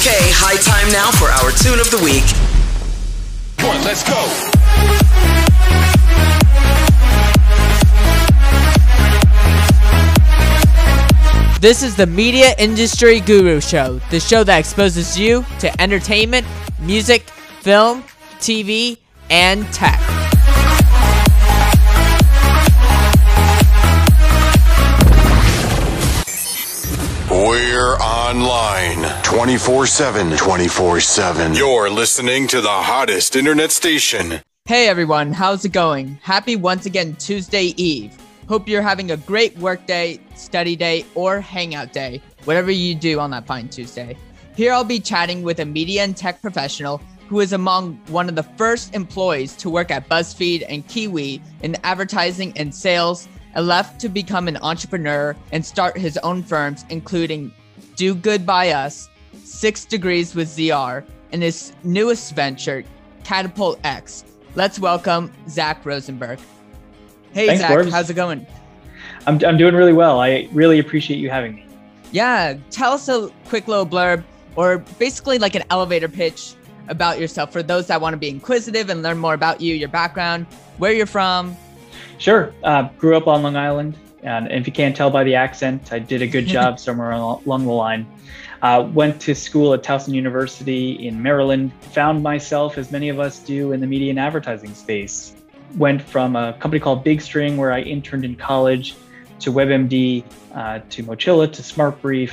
Okay, high time now for our tune of the week. Come on, let's go. This is the Media Industry Guru Show, the show that exposes you to entertainment, music, film, TV, and tech. We're online 24/7, 24/7. You're listening to the hottest internet station. Hey everyone, how's it going? Happy once again Tuesday Eve. Hope you're having a great work day, study day, or hangout day, whatever you do on that fine Tuesday. Here I'll be chatting with a media and tech professional who is among one of the first employees to work at BuzzFeed and Keywee in advertising and sales, and left to become an entrepreneur and start his own firms, including Do Good By Us, 6 Degrees with ZR, and his newest venture, Catapult X. Let's welcome Zach Rosenberg. Hey, thanks, Zach. Forbes. How's it going? I'm doing really well. I really appreciate you having me. Yeah. Tell us a quick little blurb, or basically like an elevator pitch about yourself for those that want to be inquisitive and learn more about you, your background, where you're from. Sure. Grew up on Long Island. And if you can't tell by the accent, I did a good job somewhere along the line. Went to school at Towson University in Maryland. Found myself, as many of us do, in the media and advertising space. Went from a company called Big String, where I interned in college, to WebMD, to Mochilla, to SmartBrief,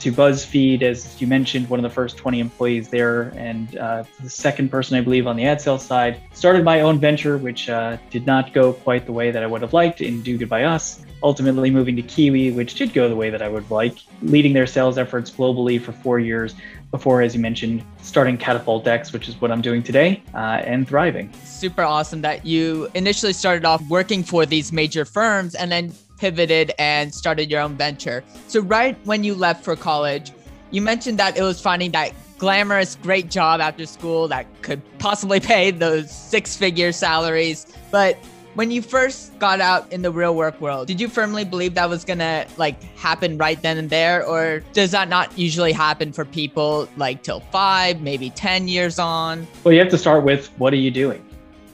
to BuzzFeed, as you mentioned, one of the first 20 employees there, and the second person, I believe, on the ad sales side. Started my own venture, which did not go quite the way that I would have liked, in Do Good By Us, ultimately moving to Keywee, which did go the way that I would like, leading their sales efforts globally for 4 years before, as you mentioned, starting Catapult X, which is what I'm doing today, and thriving. Super awesome that you initially started off working for these major firms and then pivoted and started your own venture. So right when you left for college, you mentioned that it was finding that glamorous, great job after school that could possibly pay those six-figure salaries. But when you first got out in the real work world, did you firmly believe that was gonna like happen right then and there? Or does that not usually happen for people like till 5, maybe 10 years on? Well, you have to start with, what are you doing,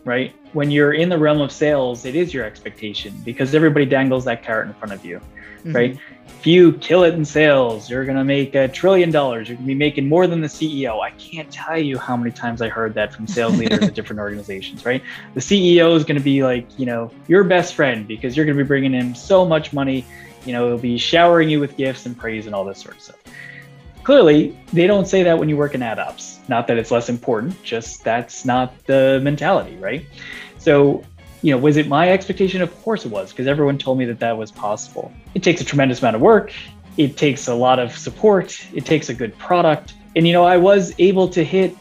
right? When you're in the realm of sales, it is your expectation because everybody dangles that carrot in front of you, mm-hmm. right? If you kill it in sales, you're gonna make $1 trillion. You're gonna be making more than the CEO. I can't tell you how many times I heard that from sales leaders at different organizations, right? The CEO is gonna be like, you know, your best friend because you're gonna be bringing him so much money. You know, he'll be showering you with gifts and praise and all this sort of stuff. Clearly, they don't say that when you work in ad ops. Not that it's less important, just that's not the mentality, right? So, you know, was it my expectation? Of course it was, because everyone told me that that was possible. It takes a tremendous amount of work. It takes a lot of support. It takes a good product. And, you know, I was able to hit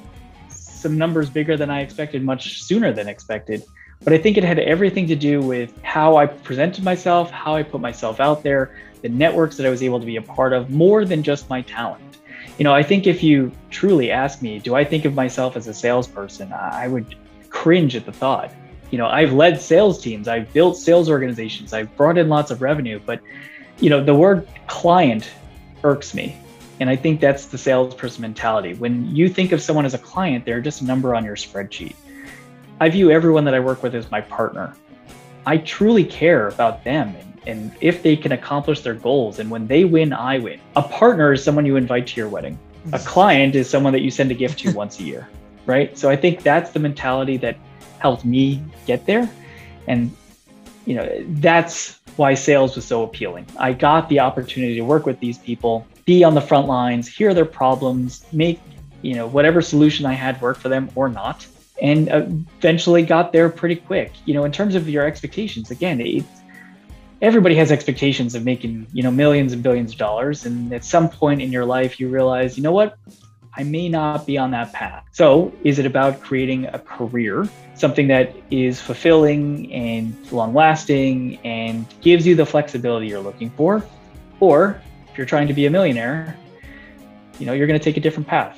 some numbers bigger than I expected much sooner than expected. But I think it had everything to do with how I presented myself, how I put myself out there, the networks that I was able to be a part of, more than just my talent. You know, I think if you truly ask me, do I think of myself as a salesperson? I would cringe at the thought. You know, I've led sales teams, I've built sales organizations, I've brought in lots of revenue, but you know, the word client irks me. And I think that's the salesperson mentality. When you think of someone as a client, they're just a number on your spreadsheet. I view everyone that I work with as my partner. I truly care about them and if they can accomplish their goals. And when they win, I win. A partner is someone you invite to your wedding. A client is someone that you send a gift to once a year, right? So I think that's the mentality that helped me get there. And, you know, that's why sales was so appealing. I got the opportunity to work with these people, be on the front lines, hear their problems, make, you know, whatever solution I had work for them or not, and eventually got there pretty quick. You know, in terms of your expectations, again, everybody has expectations of making, you know, millions and billions of dollars. And at some point in your life, you realize, you know what? I may not be on that path. So is it about creating a career, something that is fulfilling and long-lasting and gives you the flexibility you're looking for? Or if you're trying to be a millionaire, you know, you're going to take a different path.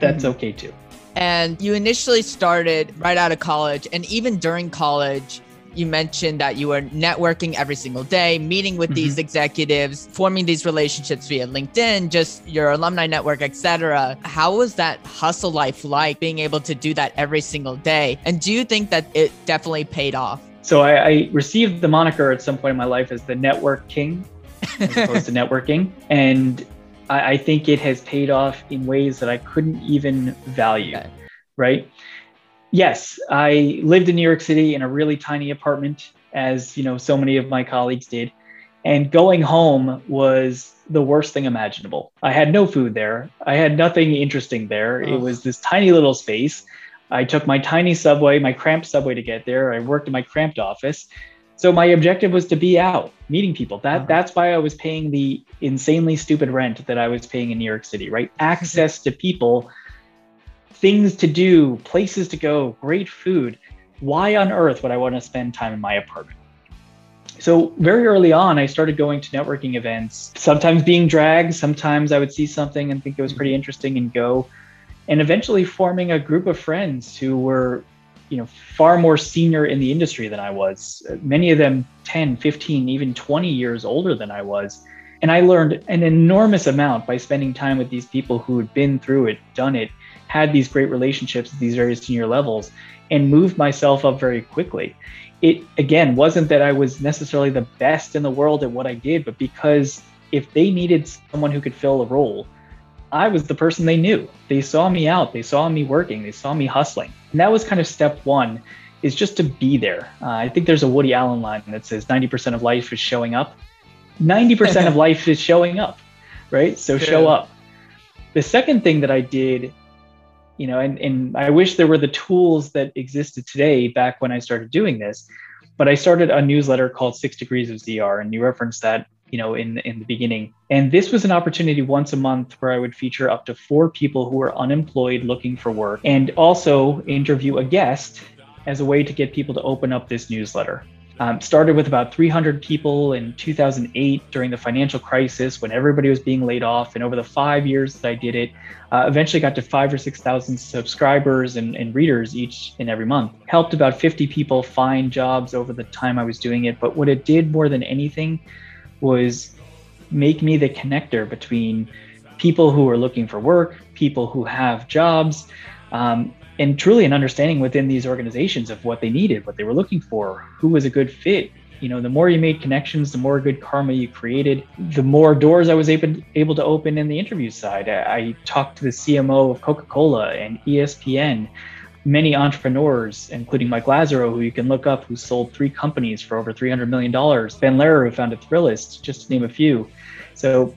That's okay too. And you initially started right out of college, and even during college, You mentioned that you were networking every single day, meeting with these executives, forming these relationships via LinkedIn, just your alumni network, et cetera. How was that hustle life like, being able to do that every single day? And do you think that it definitely paid off? So I received the moniker at some point in my life as the network king, as opposed to networking. And I think it has paid off in ways that I couldn't even value, right? Yes, I lived in New York City in a really tiny apartment, as you know, so many of my colleagues did. And going home was the worst thing imaginable. I had no food there. I had nothing interesting there. It was this tiny little space. I took my tiny subway, my cramped subway to get there. I worked in my cramped office. So my objective was to be out, meeting people. That's why I was paying the insanely stupid rent that I was paying in New York City, right? Access to people, things to do, places to go, great food. Why on earth would I want to spend time in my apartment? So very early on, I started going to networking events, sometimes being dragged, sometimes I would see something and think it was pretty interesting and go, and eventually forming a group of friends who were, you know, far more senior in the industry than I was. Many of them 10, 15, even 20 years older than I was. And I learned an enormous amount by spending time with these people who had been through it, done it, had these great relationships at these very senior levels, and moved myself up very quickly. It, again, wasn't that I was necessarily the best in the world at what I did, but because if they needed someone who could fill a role, I was the person they knew. They saw me out, they saw me working, they saw me hustling. And that was kind of step one, is just to be there. I think there's a Woody Allen line that says 90% of life is showing up. 90% of life is showing up, right? So show up. The second thing that I did, you know, and I wish there were the tools that existed today back when I started doing this, but I started a newsletter called 6 Degrees of ZR, and you referenced that, you know, in the beginning. And this was an opportunity once a month where I would feature up to 4 people who were unemployed looking for work, and also interview a guest as a way to get people to open up this newsletter. Started with about 300 people in 2008 during the financial crisis when everybody was being laid off. And over the 5 years that I did it, eventually got to 5,000 or 6,000 subscribers and readers each and every month. Helped about 50 people find jobs over the time I was doing it. But what it did more than anything was make me the connector between people who are looking for work, people who have jobs, and truly an understanding within these organizations of what they needed, what they were looking for, who was a good fit. You know, the more you made connections, the more good karma you created, the more doors I was able to open in the interview side. I talked to the CMO of Coca-Cola and ESPN, many entrepreneurs, including Mike Lazzaro, who you can look up, who sold 3 companies for over $300 million, Ben Lerer, who founded Thrillist, just to name a few. So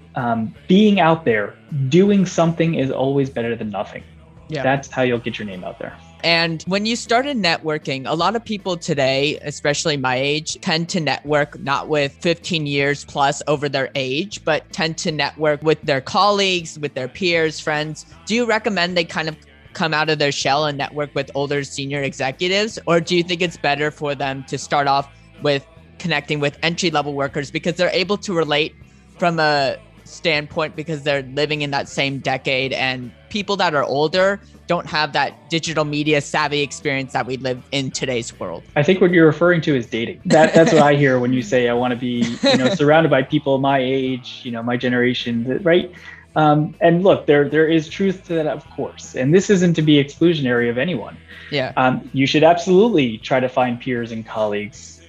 being out there, doing something is always better than nothing. Yeah. That's how you'll get your name out there. And when you started networking, a lot of people today, especially my age, tend to network not with 15 years plus over their age, but tend to network with their colleagues, with their peers, friends. Do you recommend they kind of come out of their shell and network with older senior executives? Or do you think it's better for them to start off with connecting with entry-level workers because they're able to relate from a standpoint because they're living in that same decade, and people that are older don't have that digital media savvy experience that we live in today's world? I think what you're referring to is dating. That's what I hear when you say I want to be, you know, surrounded by people my age, you know, my generation, right? And look, there is truth to that, of course. And this isn't to be exclusionary of anyone. Yeah. You should absolutely try to find peers and colleagues,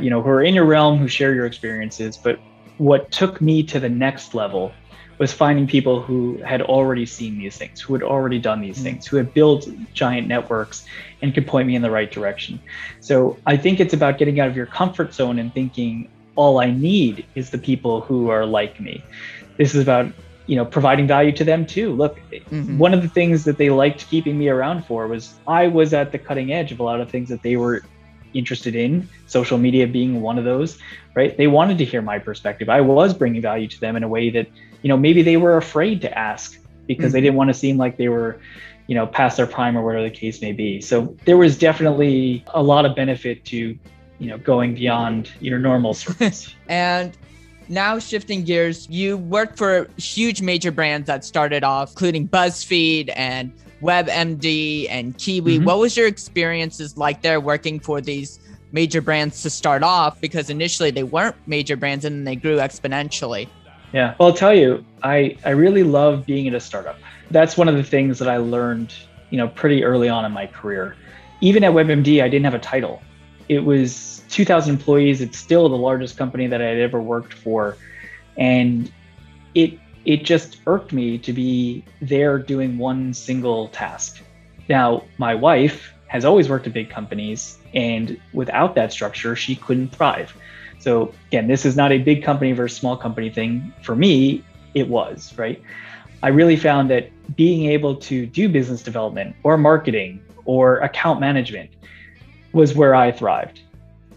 you know, who are in your realm, who share your experiences. But what took me to the next level was finding people who had already seen these things, who had already done these things, who had built giant networks and could point me in the right direction. So I think it's about getting out of your comfort zone and thinking, all I need is the people who are like me. This is about, you know, providing value to them too. Look, one of the things that they liked keeping me around for was I was at the cutting edge of a lot of things that they were interested in, social media being one of those, right? They wanted to hear my perspective. I was bringing value to them in a way that, you know, maybe they were afraid to ask because they didn't want to seem like they were, you know, past their prime or whatever the case may be. So there was definitely a lot of benefit to, you know, going beyond your normal circles. And now shifting gears, you worked for huge major brands that started off, including BuzzFeed and WebMD and Keywee. What was your experiences like there working for these major brands to start off, because initially they weren't major brands and then they grew exponentially. Yeah, well, I'll tell you, I really love being at a startup. That's one of the things that I learned, you know, pretty early on in my career. Even at WebMD, I didn't have a title. It was 2,000 employees. It's still the largest company that I had ever worked for. And it just irked me to be there doing one single task. Now, my wife has always worked at big companies, and without that structure, she couldn't thrive. So again, this is not a big company versus small company thing. For me, it was, right? I really found that being able to do business development or marketing or account management was where I thrived.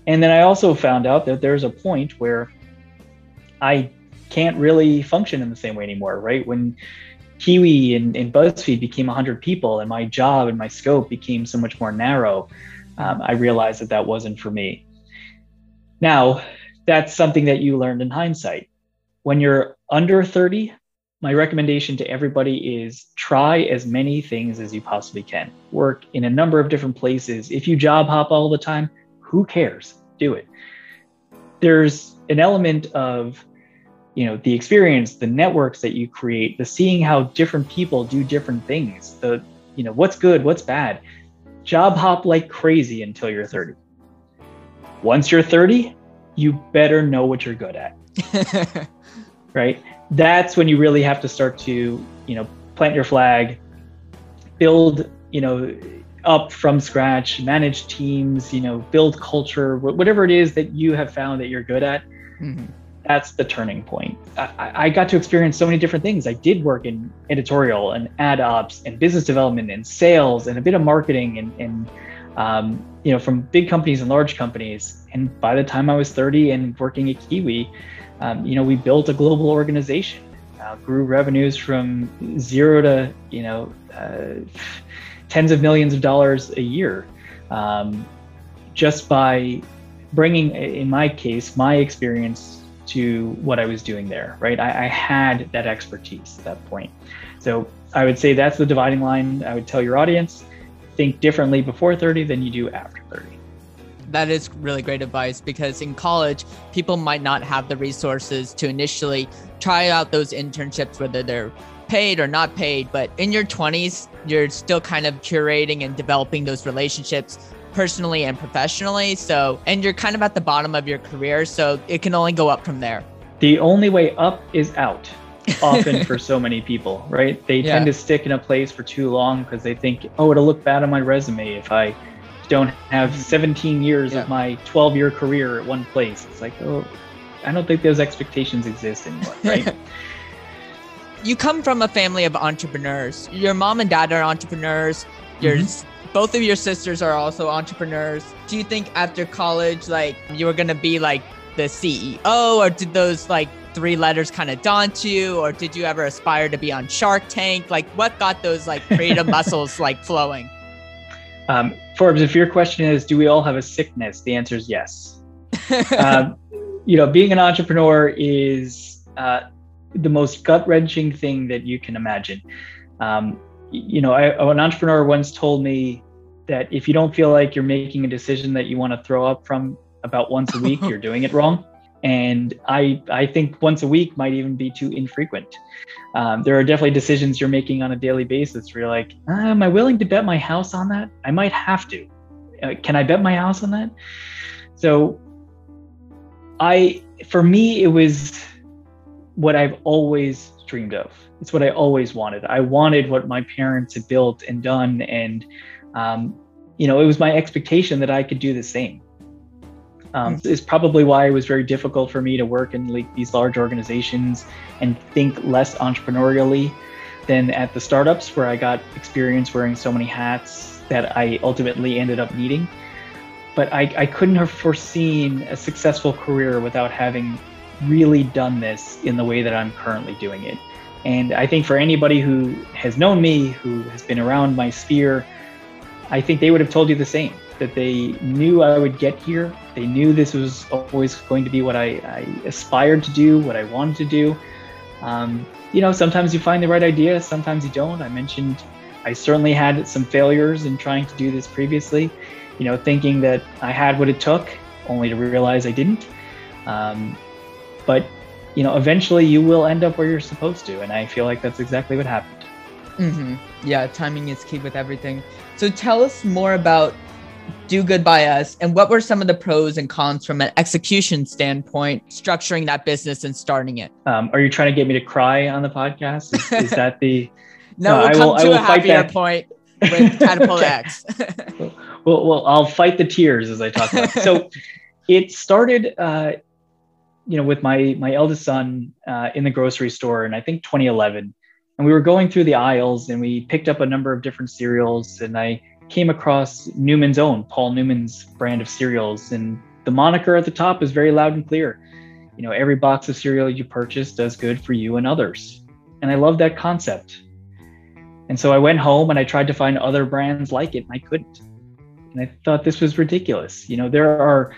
And then I also found out that there's a point where I can't really function in the same way anymore, right? When Keywee and BuzzFeed became 100 people and my job and my scope became so much more narrow, I realized that that wasn't for me. Now, that's something that you learned in hindsight. When you're under 30, my recommendation to everybody is try as many things as you possibly can. Work in a number of different places. If you job hop all the time, who cares? Do it. There's an element of, you know, the experience, the networks that you create, the seeing how different people do different things, the, you know, what's good, what's bad. Job hop like crazy until you're 30. Once you're 30, you better know what you're good at, right? That's when you really have to start to, you know, plant your flag, build, you know, up from scratch, manage teams, you know, build culture, whatever it is that you have found that you're good at. Mm-hmm. That's the turning point. I got to experience so many different things. I did work in editorial and ad ops and business development and sales and a bit of marketing and you know, from big companies and large companies. And by the time I was 30 and working at Keywee, you know, we built a global organization, grew revenues from zero to, you know, tens of millions of dollars a year, just by bringing, in my case, my experience to what I was doing there, right? I had that expertise at that point. So I would say that's the dividing line. I would tell your audience, think differently before 30 than you do after 30. That is really great advice, because in college, people might not have the resources to initially try out those internships, whether they're paid or not paid. But in your 20s, you're still kind of curating and developing those relationships personally and professionally. So, and you're kind of at the bottom of your career, so it can only go up from there. The only way up is out, often for so many people, right? They tend to stick in a place for too long because they think, oh, it'll look bad on my resume if I don't have 17 years of my 12-year career at one place. It's like, oh, I don't think those expectations exist anymore, right? You come from a family of entrepreneurs. Your mom and dad are entrepreneurs. Both of your sisters are also entrepreneurs. Do you think after college, like, you were going to be like the CEO, or did those like three letters kind of daunt you? Or did you ever aspire to be on Shark Tank? Like, what got those like creative muscles like flowing? Forbes, if your question is, do we all have a sickness? The answer is yes. You know, being an entrepreneur is the most gut-wrenching thing that you can imagine. You know, an entrepreneur once told me that if you don't feel like you're making a decision that you want to throw up from about once a week, you're doing it wrong. And I think once a week might even be too infrequent. There are definitely decisions you're making on a daily basis where you're like, am I willing to bet my house on that? I might have to. Can I bet my house on that? So for me, it was what I've always dreamed of. It's what I always wanted. I wanted what my parents had built and done. And, you know, it was my expectation that I could do the same. Is probably why it was very difficult for me to work in like these large organizations and think less entrepreneurially than at the startups, where I got experience wearing so many hats that I ultimately ended up needing. But I couldn't have foreseen a successful career without having really done this in the way that I'm currently doing it. And I think for anybody who has known me, who has been around my sphere, I think they would have told you the same, that they knew I would get here. They knew this was always going to be what I aspired to do, what I wanted to do. You know, sometimes you find the right idea, sometimes you don't. I mentioned I certainly had some failures in trying to do this previously. you know, thinking that I had what it took, only to realize I didn't. But, you know, eventually you will end up where you're supposed to. And I feel like that's exactly what happened. Mm-hmm. Yeah, timing is key with everything. So tell us more about Do Good By Us and what were some of the pros and cons from an execution standpoint, structuring that business and starting it? Are you trying to get me to cry on the podcast? Is that the... No, we'll come to a happier point with Catapult X. Well, I'll fight the tears as I talk about it. So it started, you know, with my eldest son in the grocery store in, I think, 2011. And we were going through the aisles and we picked up a number of different cereals. And I came across Newman's Own, Paul Newman's brand of cereals. And the moniker at the top is very loud and clear. You know, every box of cereal you purchase does good for you and others. And I love that concept. And so I went home and I tried to find other brands like it, and I couldn't. And I thought this was ridiculous. You know, there are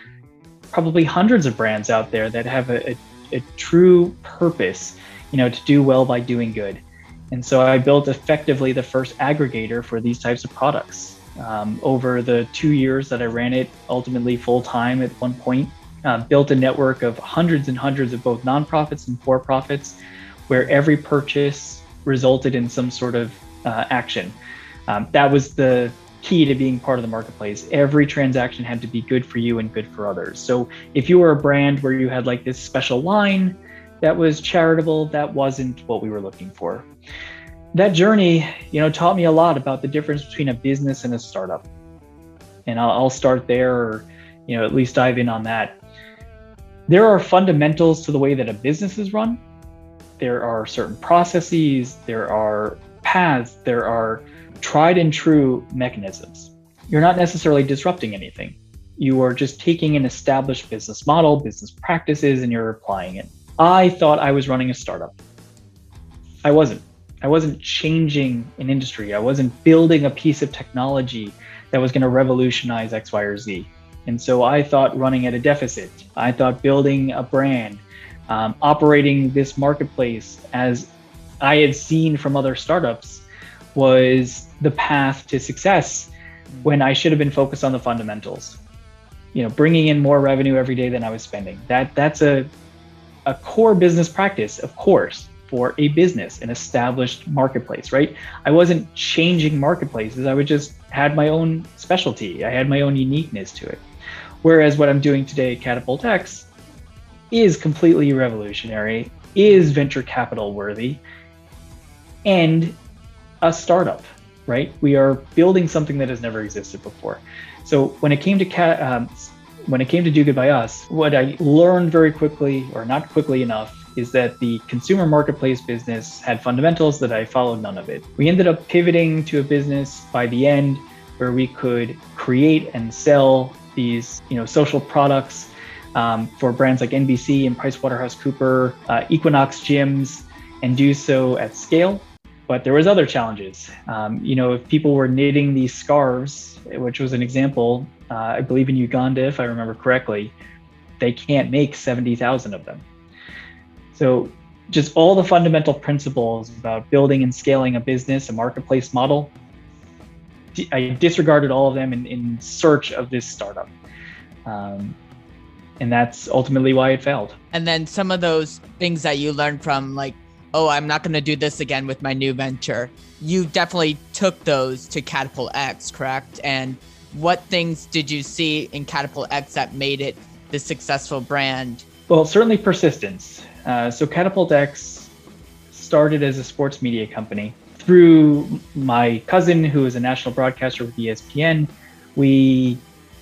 probably hundreds of brands out there that have a true purpose, you know, to do well by doing good. And so I built effectively the first aggregator for these types of products. Over the 2 years that I ran it, ultimately full time at one point, built a network of hundreds and hundreds of both nonprofits and for-profits, where every purchase resulted in some sort of action. That was the key to being part of the marketplace. Every transaction had to be good for you and good for others. So if you were a brand where you had like this special line that was charitable, that wasn't what we were looking for. That journey, you know, taught me a lot about the difference between a business and a startup. And I'll start there, or, you know, at least dive in on that. There are fundamentals to the way that a business is run. There are certain processes, there are paths, there are tried and true mechanisms. You're not necessarily disrupting anything. You are just taking an established business model, business practices, and you're applying it. I thought I was running a startup. I wasn't. I wasn't changing an industry. I wasn't building a piece of technology that was going to revolutionize X, Y, or Z. And so I thought running at a deficit. I thought building a brand, operating this marketplace as I had seen from other startups was the path to success, when I should have been focused on the fundamentals. You know, bringing in more revenue every day than I was spending. That's a core business practice, of course, for a business, an established marketplace, right? I wasn't changing marketplaces. I would just had my own specialty. I had my own uniqueness to it. Whereas what I'm doing today at Catapult X is completely revolutionary, is venture capital worthy, and a startup, right? We are building something that has never existed before. So when it came to Do Good By Us, what I learned very quickly, or not quickly enough, is that the consumer marketplace business had fundamentals that I followed none of it. We ended up pivoting to a business by the end where we could create and sell these, you know, social products for brands like NBC and PricewaterhouseCooper, Equinox gyms, and do so at scale. But there was other challenges. You know, if people were knitting these scarves, which was an example, I believe in Uganda, if I remember correctly, they can't make 70,000 of them. So just all the fundamental principles about building and scaling a business, a marketplace model, I disregarded all of them in search of this startup. And that's ultimately why it failed. And then some of those things that you learned from, like, oh, I'm not going to do this again with my new venture. You definitely took those to Catapult X, correct? And what things did you see in Catapult X that made it the successful brand? Well, certainly persistence. So Catapult X started as a sports media company. Through my cousin, who is a national broadcaster with ESPN, we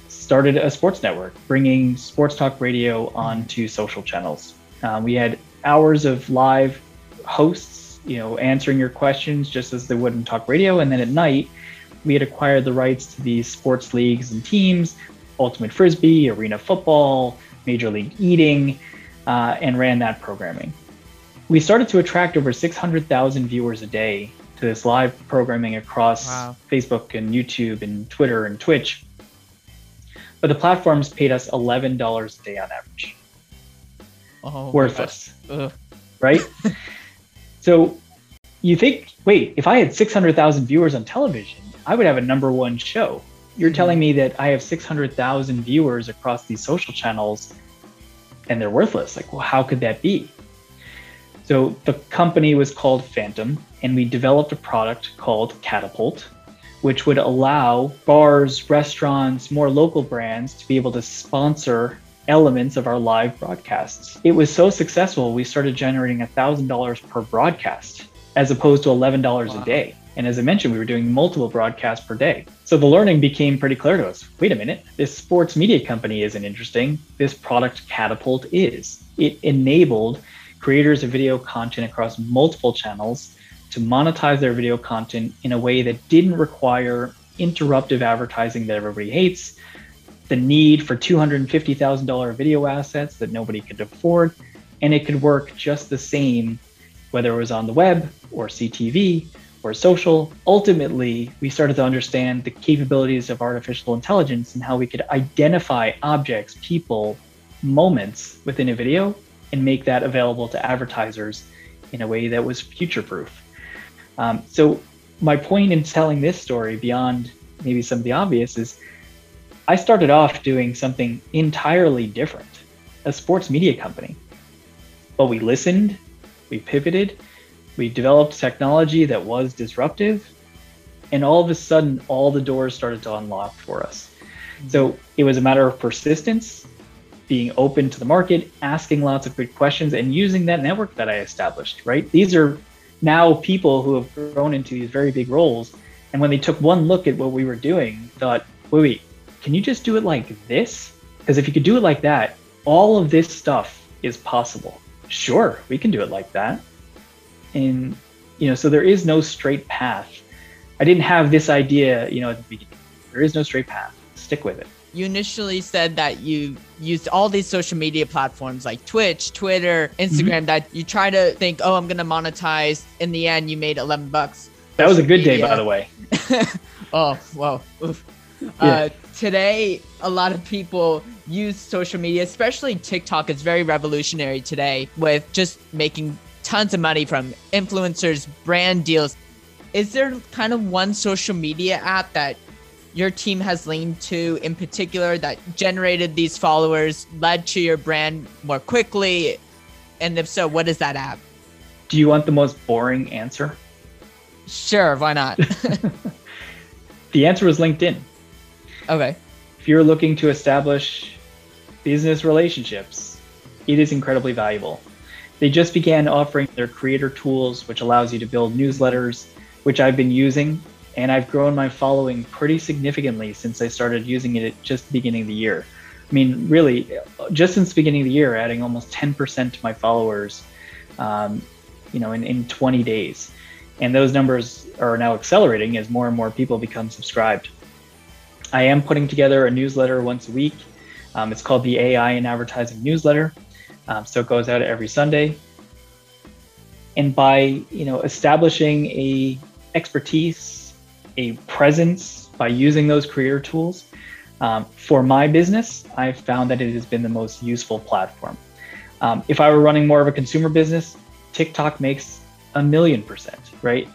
started a sports network, bringing sports talk radio onto social channels. We had hours of live hosts, you know, answering your questions just as they would in talk radio. And then at night, we had acquired the rights to these sports leagues and teams, Ultimate Frisbee, Arena Football, Major League Eating, and ran that programming. We started to attract over 600,000 viewers a day to this live programming across Facebook and YouTube and Twitter and Twitch. But the platforms paid us $11 a day on average. Oh, worthless, right? So you think, wait, if I had 600,000 viewers on television, I would have a number one show. You're telling me that I have 600,000 viewers across these social channels and they're worthless. Like, well, how could that be? So the company was called Phantom, and we developed a product called Catapult, which would allow bars, restaurants, more local brands to be able to sponsor elements of our live broadcasts. It was so successful, we started generating $1,000 per broadcast, as opposed to $11 a day. And as I mentioned, we were doing multiple broadcasts per day. So the learning became pretty clear to us. Wait a minute, this sports media company isn't interesting. This product Catapult is. It enabled creators of video content across multiple channels to monetize their video content in a way that didn't require interruptive advertising that everybody hates, the need for $250,000 video assets that nobody could afford, and it could work just the same, whether it was on the web or CTV or social. Ultimately, we started to understand the capabilities of artificial intelligence and how we could identify objects, people, moments within a video and make that available to advertisers in a way that was future-proof. So my point in telling this story, beyond maybe some of the obvious, is I started off doing something entirely different, a sports media company. But we listened, we pivoted, we developed technology that was disruptive, and all of a sudden, all the doors started to unlock for us. So it was a matter of persistence, being open to the market, asking lots of good questions, and using that network that I established, right? These are now people who have grown into these very big roles. And when they took one look at what we were doing, thought, wait, can you just do it like this? Because if you could do it like that, all of this stuff is possible. Sure, we can do it like that. And, so there is no straight path. I didn't have this idea, at the beginning. There is no straight path. Stick with it. You initially said that you used all these social media platforms like Twitch, Twitter, Instagram, that you try to think, oh, I'm going to monetize. In the end, you made $11. That was a good day, by the way. Oh, wow. Oof. Yeah. Today, a lot of people use social media, especially TikTok. It's very revolutionary today with just making tons of money from influencers, brand deals. Is there kind of one social media app that your team has leaned to in particular that generated these followers, led to your brand more quickly? And if so, what is that app? Do you want the most boring answer? Sure, why not? The answer is LinkedIn. Okay. If you're looking to establish business relationships, it is incredibly valuable. They just began offering their creator tools, which allows you to build newsletters, which I've been using, and I've grown my following pretty significantly since I started using it at just the beginning of the year. I mean, really, just since the beginning of the year, adding almost 10% to my followers, in 20 days. And those numbers are now accelerating as more and more people become subscribed. I am putting together a newsletter once a week. It's called the AI in Advertising Newsletter. So it goes out every Sunday. And by, establishing a expertise, a presence by using those creator tools, for my business, I've found that it has been the most useful platform. If I were running more of a consumer business, TikTok makes 1,000,000%, right?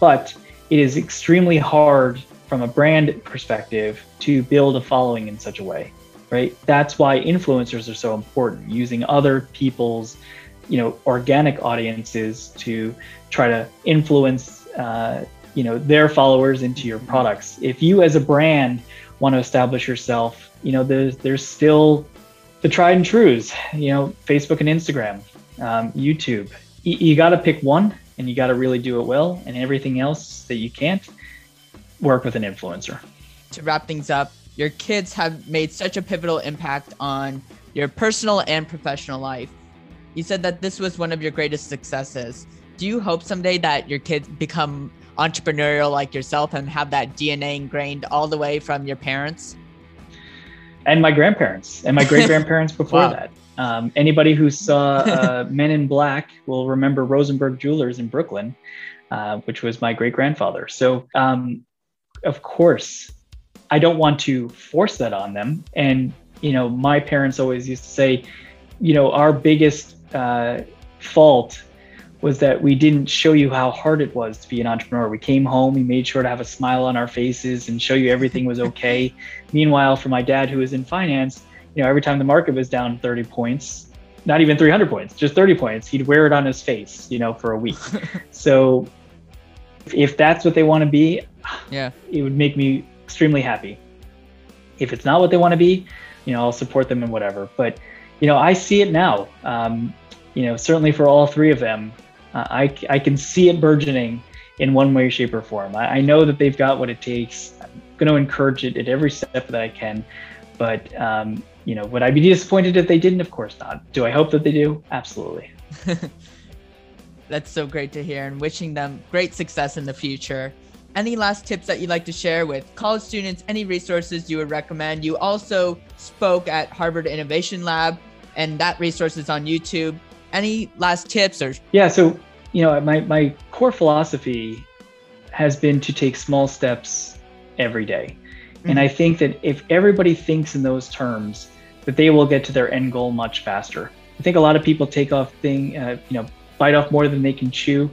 But it is extremely hard from a brand perspective to build a following in such a way, right? That's why influencers are so important, using other people's, organic audiences to try to influence, their followers into your products. If you as a brand want to establish yourself, there's still the tried and trues, Facebook and Instagram, YouTube. You got to pick one and you got to really do it well, and everything else that you can't, work with an influencer. To wrap things up, your kids have made such a pivotal impact on your personal and professional life. You said that this was one of your greatest successes. Do you hope someday that your kids become entrepreneurial like yourself and have that DNA ingrained all the way from your parents? And my grandparents and my great-grandparents before that. Anybody who saw Men in Black will remember Rosenberg Jewelers in Brooklyn, which was my great-grandfather. So, of course, I don't want to force that on them. And, my parents always used to say, our biggest fault was that we didn't show you how hard it was to be an entrepreneur. We came home, we made sure to have a smile on our faces and show you everything was okay. Meanwhile, for my dad, who was in finance, you know, every time the market was down 30 points, not even 300 points, just 30 points, he'd wear it on his face, you know, for a week. So if that's what they want to be, yeah, it would make me extremely happy. If it's not what they want to be, you know, I'll support them in whatever. But, you know, I see it now, you know, certainly for all three of them, I can see it burgeoning in one way, shape, or form. I know that they've got what it takes. I'm going to encourage it at every step that I can. But, you know, would I be disappointed if they didn't? Of course not. Do I hope that they do? Absolutely. That's so great to hear, and wishing them great success in the future. Any last tips that you'd like to share with college students, any resources you would recommend? You also spoke at Harvard Innovation Lab, and that resource is on YouTube. Any last tips? Or yeah, so, you know, my core philosophy has been to take small steps every day. And I think that if everybody thinks in those terms, that they will get to their end goal much faster. I think a lot of people take off you know, bite off more than they can chew.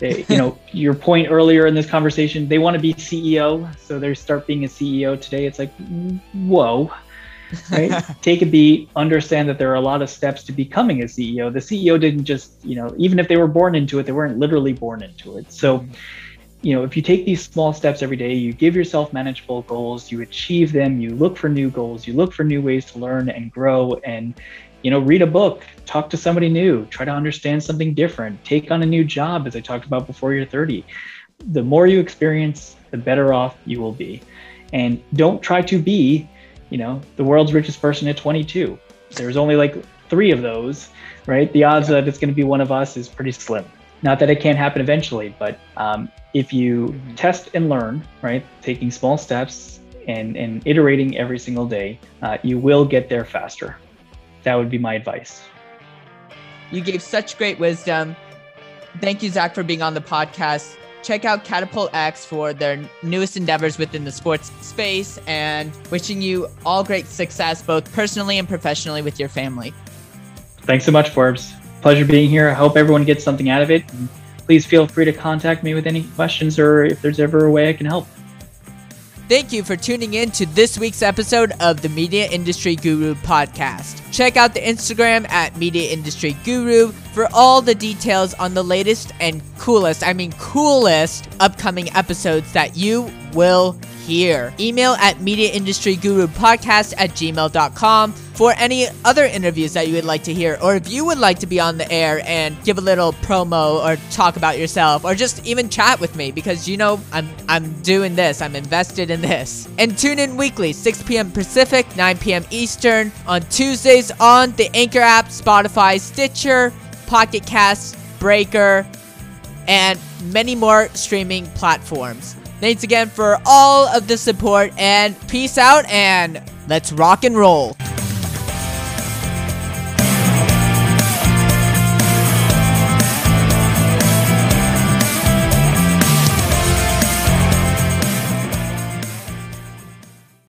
They, you know, your point earlier in this conversation, they want to be CEO, so they start being a CEO today. It's like, whoa, right? Take a beat, understand that there are a lot of steps to becoming a CEO. The CEO didn't just, you know, even if they were born into it, they weren't literally born into it. So, you know, if you take these small steps every day, you give yourself manageable goals, you achieve them, you look for new goals, you look for new ways to learn and grow, and, you know, read a book, talk to somebody new, try to understand something different, take on a new job, as I talked about before you're 30. The more you experience, the better off you will be. And don't try to be, you know, the world's richest person at 22. There's only like 3 of those, right? The odds that it's going to be one of us is pretty slim. Not that it can't happen eventually, but if you test and learn, right, taking small steps and iterating every single day, you will get there faster. That would be my advice. You gave such great wisdom. Thank you, Zach, for being on the podcast. Check out Catapult X for their newest endeavors within the sports space, and wishing you all great success, both personally and professionally with your family. Thanks so much, Forbes. Pleasure being here. I hope everyone gets something out of it. And please feel free to contact me with any questions or if there's ever a way I can help. Thank you for tuning in to this week's episode of the Media Industry Guru podcast. Check out the Instagram at Media Industry Guru for all the details on the latest and coolest upcoming episodes that you will hear. Email at mediaindustrygurupodcast@gmail.com for any other interviews that you would like to hear, or if you would like to be on the air and give a little promo or talk about yourself, or just even chat with me, because you know I'm doing this, I'm invested in this. And tune in weekly, 6 p.m. Pacific, 9 p.m. Eastern, on Tuesdays on the Anchor app, Spotify, Stitcher, Pocket Casts, Breaker, and many more streaming platforms. Thanks again for all of the support, and peace out, and let's rock and roll.